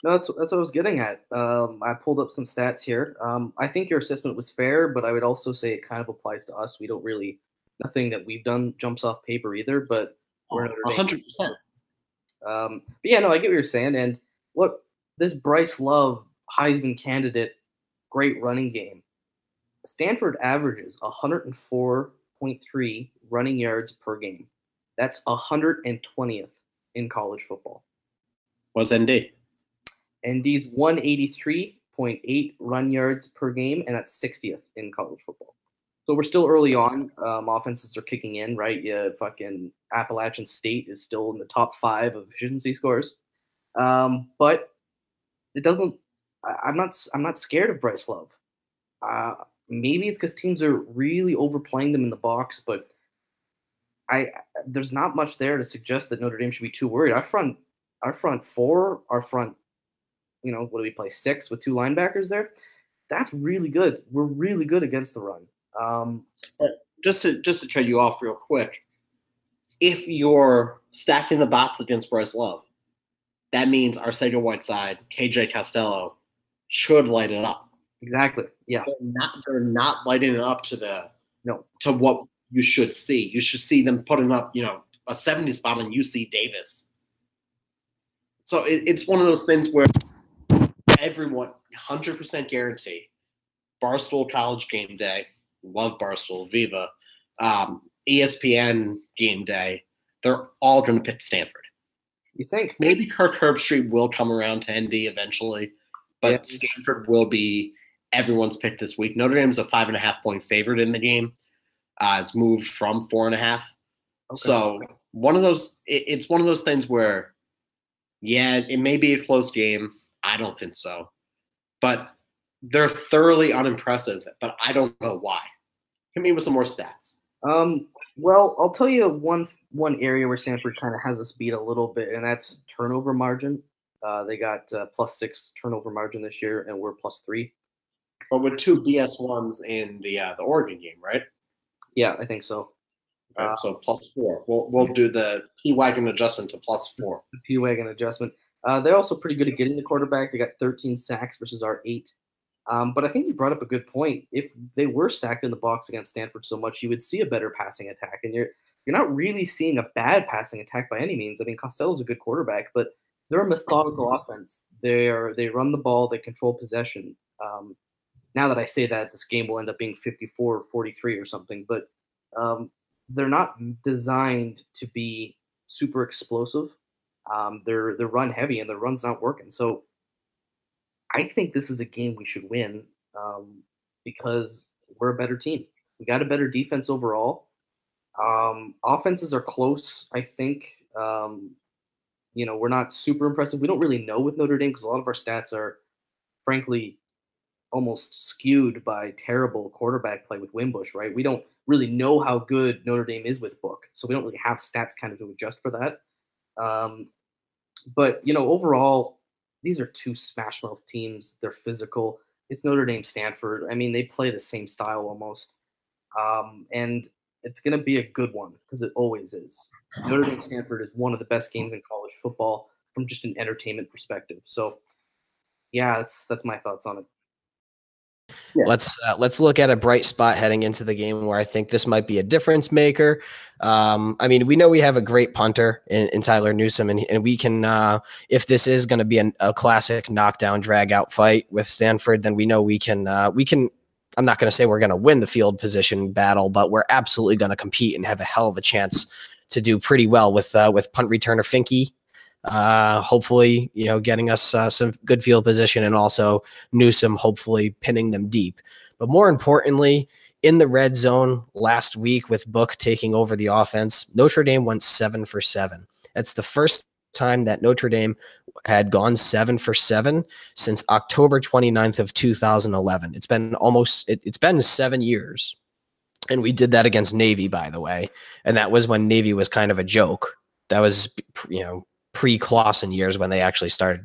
No, that's that's what I was getting at. Um, I pulled up some stats here. Um, I think your assessment was fair, but I would also say it kind of applies to us. We don't really. Nothing that we've done jumps off paper either, but we're a hundred percent. Um, but yeah, no, I get what you're saying. And look, this Bryce Love Heisman candidate great running game. Stanford averages one hundred four point three running yards per game. That's one hundred twentieth in college football. What's N D? N D's one hundred eighty-three point eight run yards per game, and that's sixtieth in college football. So we're still early on. Um, offenses are kicking in, right? Yeah, fucking Appalachian State is still in the top five of efficiency scores. Um, but it doesn't – I'm not I'm not scared of Bryce Love. Uh, maybe it's because teams are really overplaying them in the box, but I there's not much there to suggest that Notre Dame should be too worried. Our front, our front four, our front – you know, what do we play, six with two linebackers there? That's really good. We're really good against the run. Um, but just to just to trade you off real quick, if you're stacked in the box against Bryce Love, that means Arcega-Whiteside, K J Costello should light it up. Exactly. Yeah. They're not, they're not lighting it up to the no to what you should see. You should see them putting up, you know, a seventy spot on U C Davis. So it, it's one of those things where everyone, one hundred percent guarantee, Barstool College Game Day, love Barstool, Viva, um, E S P N Game Day, they're all going to pick Stanford. You think? Maybe Kirk Herbstreit will come around to N D eventually, but yeah. Stanford will be everyone's pick this week. Notre Dame's a five and a half point favorite in the game. Uh, it's moved from four and a half. Okay. So one of those, it, it's one of those things where, yeah, it may be a close game. I don't think so. But they're thoroughly unimpressive, but I don't know why. Hit me with some more stats. Um, well, I'll tell you one one area where Stanford kind of has us beat a little bit, and that's turnover margin. Uh, they got uh, plus six turnover margin this year, and we're plus three. But with two B S ones in the uh, the Oregon game, right? Yeah, I think so. All right, uh, so plus four. We'll, we'll do the P-Wagon adjustment to plus four. The P-Wagon adjustment. Uh, they're also pretty good at getting the quarterback. They got thirteen sacks versus our eight. Um, but I think you brought up a good point. If they were stacked in the box against Stanford so much, you would see a better passing attack. And you're you're not really seeing a bad passing attack by any means. I mean, Costello's a good quarterback, but they're a methodical offense. They are they run the ball. They control possession. Um, now that I say that, this game will end up being fifty-four or forty-three or something. But um, they're not designed to be super explosive. Um, they're they're run heavy and the run's not working. So I think this is a game we should win um, because we're a better team. We got a better defense overall. Um, offenses are close, I think. Um, you know, we're not super impressive. We don't really know with Notre Dame because a lot of our stats are, frankly, almost skewed by terrible quarterback play with Wimbush, right? We don't really know how good Notre Dame is with Book. So we don't really have stats kind of to adjust for that. Um, but, you know, overall, these are two smash-mouth teams. They're physical. It's Notre Dame, Stanford. I mean, they play the same style almost. Um, and it's going to be a good one because it always is. Notre Dame, Stanford is one of the best games in college football from just an entertainment perspective. So, yeah, that's that's my thoughts on it. Yeah. Let's uh, let's look at a bright spot heading into the game where I think this might be a difference maker. Um, I mean, we know we have a great punter in, in Tyler Newsom, and, and we can uh, if this is going to be an, a classic knockdown drag out fight with Stanford, then we know we can uh, we can. I'm not going to say we're going to win the field position battle, but we're absolutely going to compete and have a hell of a chance to do pretty well with uh, with punt returner Finky. Uh, hopefully, you know, getting us uh, some good field position, and also Newsom hopefully pinning them deep. But more importantly, in the red zone last week with Book taking over the offense, Notre Dame went seven for seven. That's the first time that Notre Dame had gone seven for seven since October twenty-ninth of two thousand eleven. It's been almost, it, it's been seven years. And we did that against Navy, by the way. And that was when Navy was kind of a joke. That was, you know, pre-Clausen years when they actually started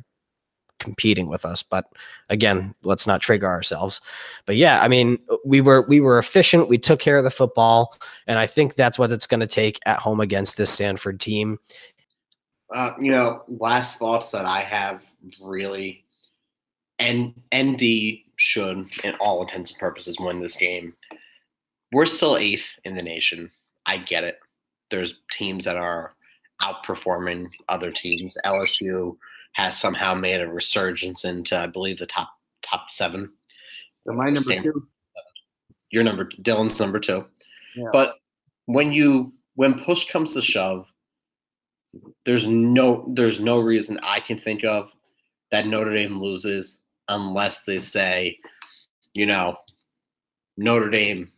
competing with us. But again, let's not trigger ourselves. But yeah, I mean, we were we were efficient. We took care of the football, and I think that's what it's going to take at home against this Stanford team. Uh, you know, last thoughts that I have really, and N D should, in all intents and purposes, win this game. We're still eighth in the nation. I get it. There's teams that are outperforming other teams. L S U has somehow made a resurgence into, I believe, the top top seven. So my number Stanford. two. Your number, Dylan's number two. Yeah. But when you when push comes to shove, there's no there's no reason I can think of that Notre Dame loses unless they say, you know, Notre Dame,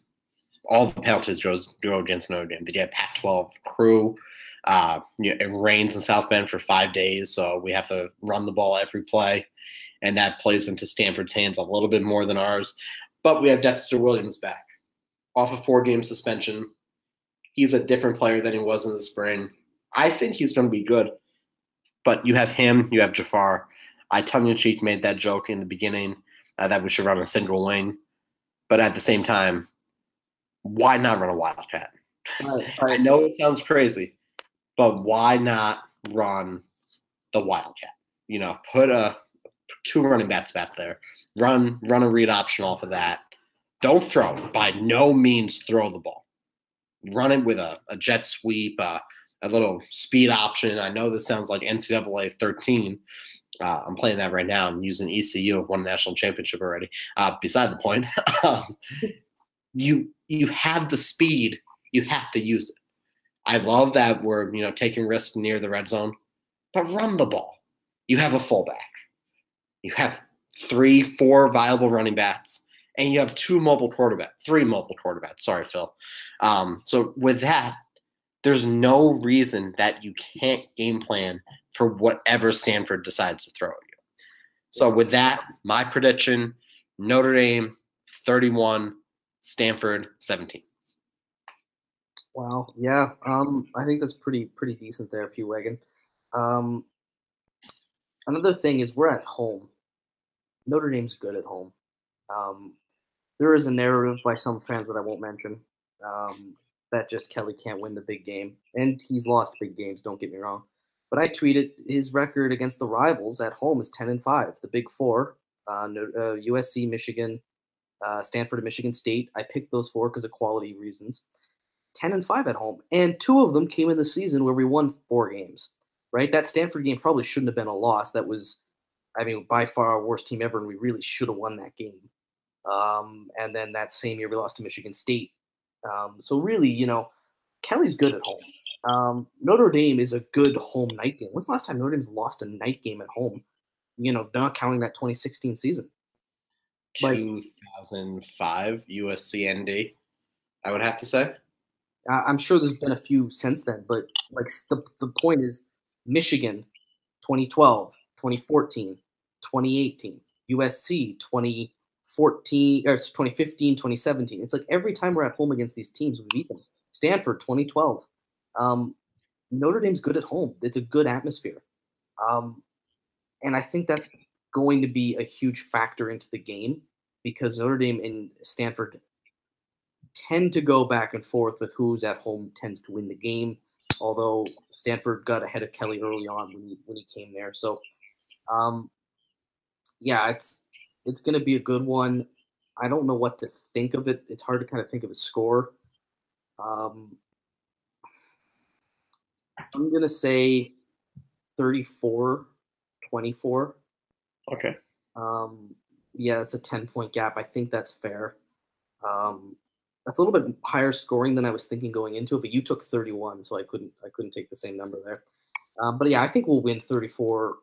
all the penalties drove against Notre Dame. They get a Pac twelve crew. Uh, you know, it rains in South Bend for five days, so we have to run the ball every play, and that plays into Stanford's hands a little bit more than ours. But we have Dexter Williams back off a four-game suspension. He's a different player than he was in the spring. I think he's going to be good. But you have him, you have Jafar. I tongue-in-cheek made that joke in the beginning uh, that we should run a single wing. But at the same time, why not run a wildcat? Right, right. I know it sounds crazy, but why not run the wildcat? You know, put a two running backs back there. Run, run a read option off of that. Don't throw. By no means throw the ball. Run it with a, a jet sweep, uh, a little speed option. I know this sounds like N C double A thirteen. Uh, I'm playing that right now. I'm using E C U. I've won a national championship already. Uh, beside the point, um, you you have the speed. You have to use it. I love that we're you know taking risks near the red zone, but run the ball. You have a fullback. You have three, four viable running backs, and you have two mobile quarterbacks, three mobile quarterbacks. Sorry, Phil. Um, so with that, there's no reason that you can't game plan for whatever Stanford decides to throw at you. So with that, my prediction, Notre Dame thirty-one, Stanford seventeen. Wow. Yeah. Um, I think that's pretty, pretty decent there, P. Wagon. Um, another thing is we're at home. Notre Dame's good at home. Um, there is a narrative by some fans that I won't mention um, that just Kelly can't win the big game. And he's lost big games, don't get me wrong. But I tweeted his record against the rivals at home is ten and five, the Big Four, uh, uh, U S C, Michigan, uh, Stanford, and Michigan State. I picked those four because of quality reasons. ten and five at home, and two of them came in the season where we won four games. Right, that Stanford game probably shouldn't have been a loss. That was, I mean, by far our worst team ever, and we really should have won that game. Um, and then that same year we lost to Michigan State. Um, so really, you know, Kelly's good at home. Um, Notre Dame is a good home night game. When's the last time Notre Dame's lost a night game at home? You know, not counting that twenty sixteen season. Like, two thousand five U S C N D, I would have to say. I- I'm sure there's been a few since then, but like the the point is Michigan, twenty twelve, twenty fourteen, twenty eighteen, U S C, twenty fourteen, or twenty fifteen, twenty seventeen. It's like every time we're at home against these teams, we beat them. Stanford, twenty twelve. Um, Notre Dame's good at home. It's a good atmosphere. Um, and I think that's going to be a huge factor into the game because Notre Dame and Stanford tend to go back and forth with who's at home tends to win the game, although Stanford got ahead of Kelly early on when he, when he came there. So, um, yeah, it's it's going to be a good one. I don't know what to think of it. It's hard to kind of think of a score. Um I'm going to say thirty-four, twenty-four. Okay. Um, yeah, it's a ten-point gap. I think that's fair. Um, that's a little bit higher scoring than I was thinking going into it, but you took thirty-one, so I couldn't I couldn't take the same number there. Um, but, yeah, I think we'll win thirty-four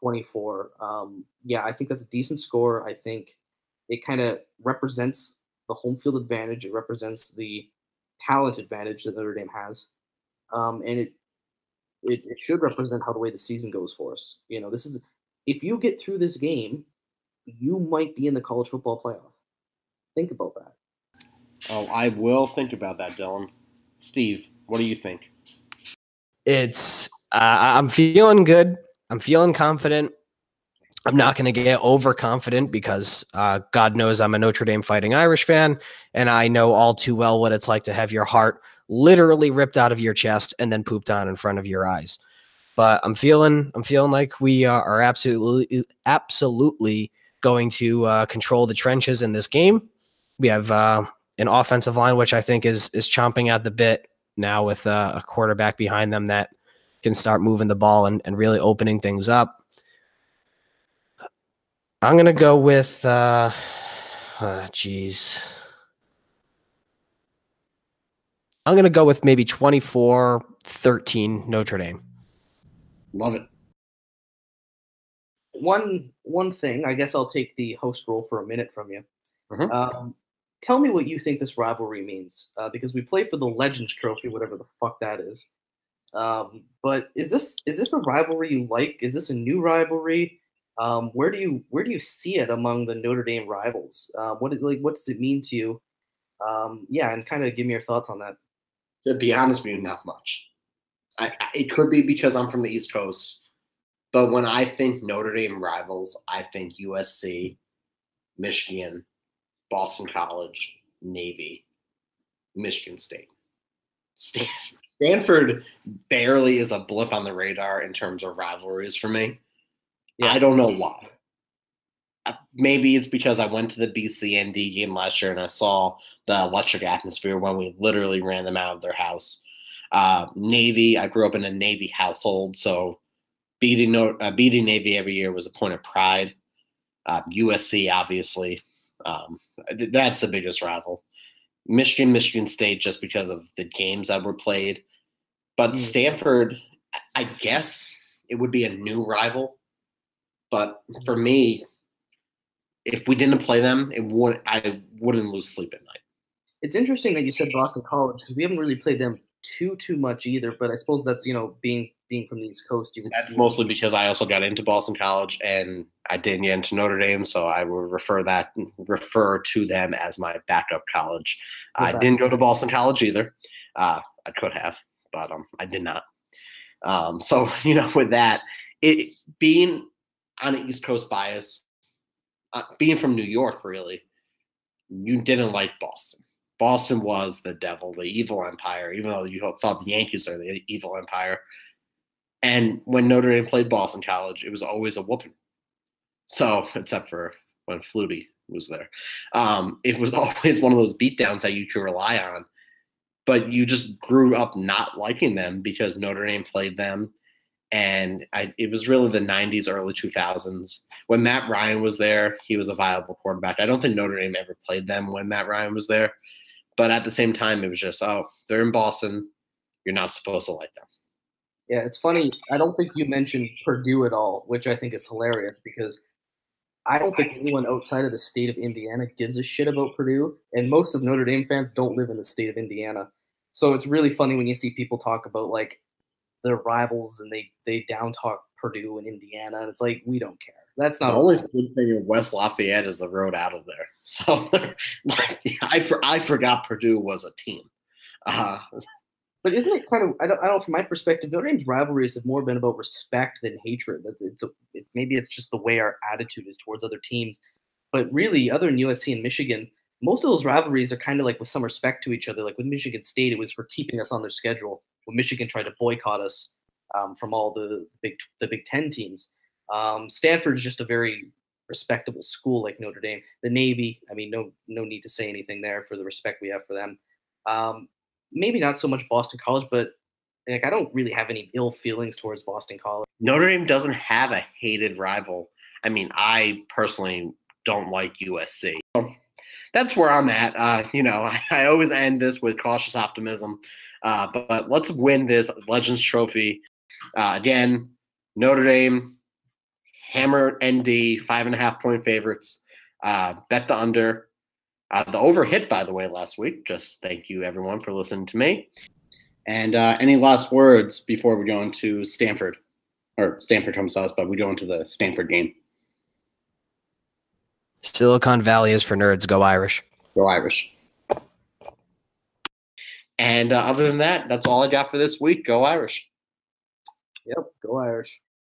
twenty-four. Um, yeah, I think that's a decent score. I think it kind of represents the home field advantage. It represents the talent advantage that Notre Dame has. Um, and it, it it should represent how the way the season goes for us. You know, this is if you get through this game, you might be in the college football playoff. Think about that. Oh, I will think about that, Dylan. Steve, what do you think? It's uh, I'm feeling good. I'm feeling confident. I'm not going to get overconfident because uh, God knows I'm a Notre Dame Fighting Irish fan, and I know all too well what it's like to have your heart literally ripped out of your chest and then pooped on in front of your eyes. But I'm feeling, I'm feeling like we uh, are absolutely, absolutely going to uh, control the trenches in this game. We have uh, an offensive line which I think is is chomping at the bit now with uh, a quarterback behind them that can start moving the ball and, and really opening things up. I'm going to go with uh, Uh, geez. I'm going to go with maybe twenty-four thirteen Notre Dame. Love it. One one thing, I guess I'll take the host role for a minute from you. Mm-hmm. Um, tell me what you think this rivalry means, uh, because we play for the Legends Trophy, whatever the fuck that is. Um, but is this is this a rivalry you like? Is this a new rivalry? Um, where do you where do you see it among the Notre Dame rivals? Uh, what is, like what does it mean to you? Um, yeah, and kind of give me your thoughts on that. To be honest with you, not much. I, I, it could be because I'm from the East Coast, but when I think Notre Dame rivals, I think U S C, Michigan, Boston College, Navy, Michigan State. Stan- Stanford barely is a blip on the radar in terms of rivalries for me. Yeah. I don't know why. Maybe it's because I went to the B C N D game last year and I saw the electric atmosphere when we literally ran them out of their house. Uh, Navy, I grew up in a Navy household, so beating, uh, beating Navy every year was a point of pride. Uh, U S C, obviously. Um, th- that's the biggest rival. Michigan, Michigan State, just because of the games that were played. But mm-hmm. Stanford, I guess it would be a new rival. But for me, if we didn't play them, it would I wouldn't lose sleep at night. It's interesting that you said Boston College because we haven't really played them too too much either. But I suppose that's you know being being from the East Coast. You would that's mostly it. Because I also got into Boston College and I didn't get into Notre Dame, so I would refer that refer to them as my backup college. Good I back. didn't go to Boston College either. Uh, I could have, but um, I did not. Um, so you know, with that, it being on an East Coast bias. Uh, being from New York, really, you didn't like Boston. Boston was the devil, the evil empire, even though you thought the Yankees are the evil empire. And when Notre Dame played Boston College, it was always a whooping. So, except for when Flutie was there. Um, it was always one of those beatdowns that you could rely on. But you just grew up not liking them because Notre Dame played them. And I, it was really the nineties, early two thousands. When Matt Ryan was there, he was a viable quarterback. I don't think Notre Dame ever played them when Matt Ryan was there. But at the same time, it was just, oh, they're in Boston. You're not supposed to like them. Yeah, it's funny. I don't think you mentioned Purdue at all, which I think is hilarious because I don't think anyone outside of the state of Indiana gives a shit about Purdue. And most of Notre Dame fans don't live in the state of Indiana. So it's really funny when you see people talk about, like, their rivals and they they down talk Purdue and Indiana. And it's like, we don't care. That's not the only good thing in West Lafayette is the road out of there. So like, I for, I forgot Purdue was a team. Uh, but isn't it kind of I don't I don't from my perspective, Notre Dame's rivalries have more been about respect than hatred. It's a, it, maybe it's just the way our attitude is towards other teams. But really, other than U S C and Michigan, most of those rivalries are kind of like with some respect to each other. Like with Michigan State, it was for keeping us on their schedule. When Michigan tried to boycott us um, from all the big the Big Ten teams. Um, Stanford is just a very respectable school like Notre Dame. The Navy, I mean, no no need to say anything there for the respect we have for them. Um, maybe not so much Boston College, but like I don't really have any ill feelings towards Boston College. Notre Dame doesn't have a hated rival. I mean, I personally don't like U S C. So that's where I'm at. Uh, you know, I, I always end this with cautious optimism. Uh, but, but let's win this Legends Trophy. Uh, again, Notre Dame, hammer N D, five and a half point favorites. Uh, bet the under. Uh, the over hit, by the way, last week. Just thank you, everyone, for listening to me. And uh, any last words before we go into Stanford? Or Stanford comes to us, but we go into the Stanford game. Silicon Valley is for nerds. Go Irish. Go Irish. And uh, other than that, that's all I got for this week. Go Irish. Yep, go Irish.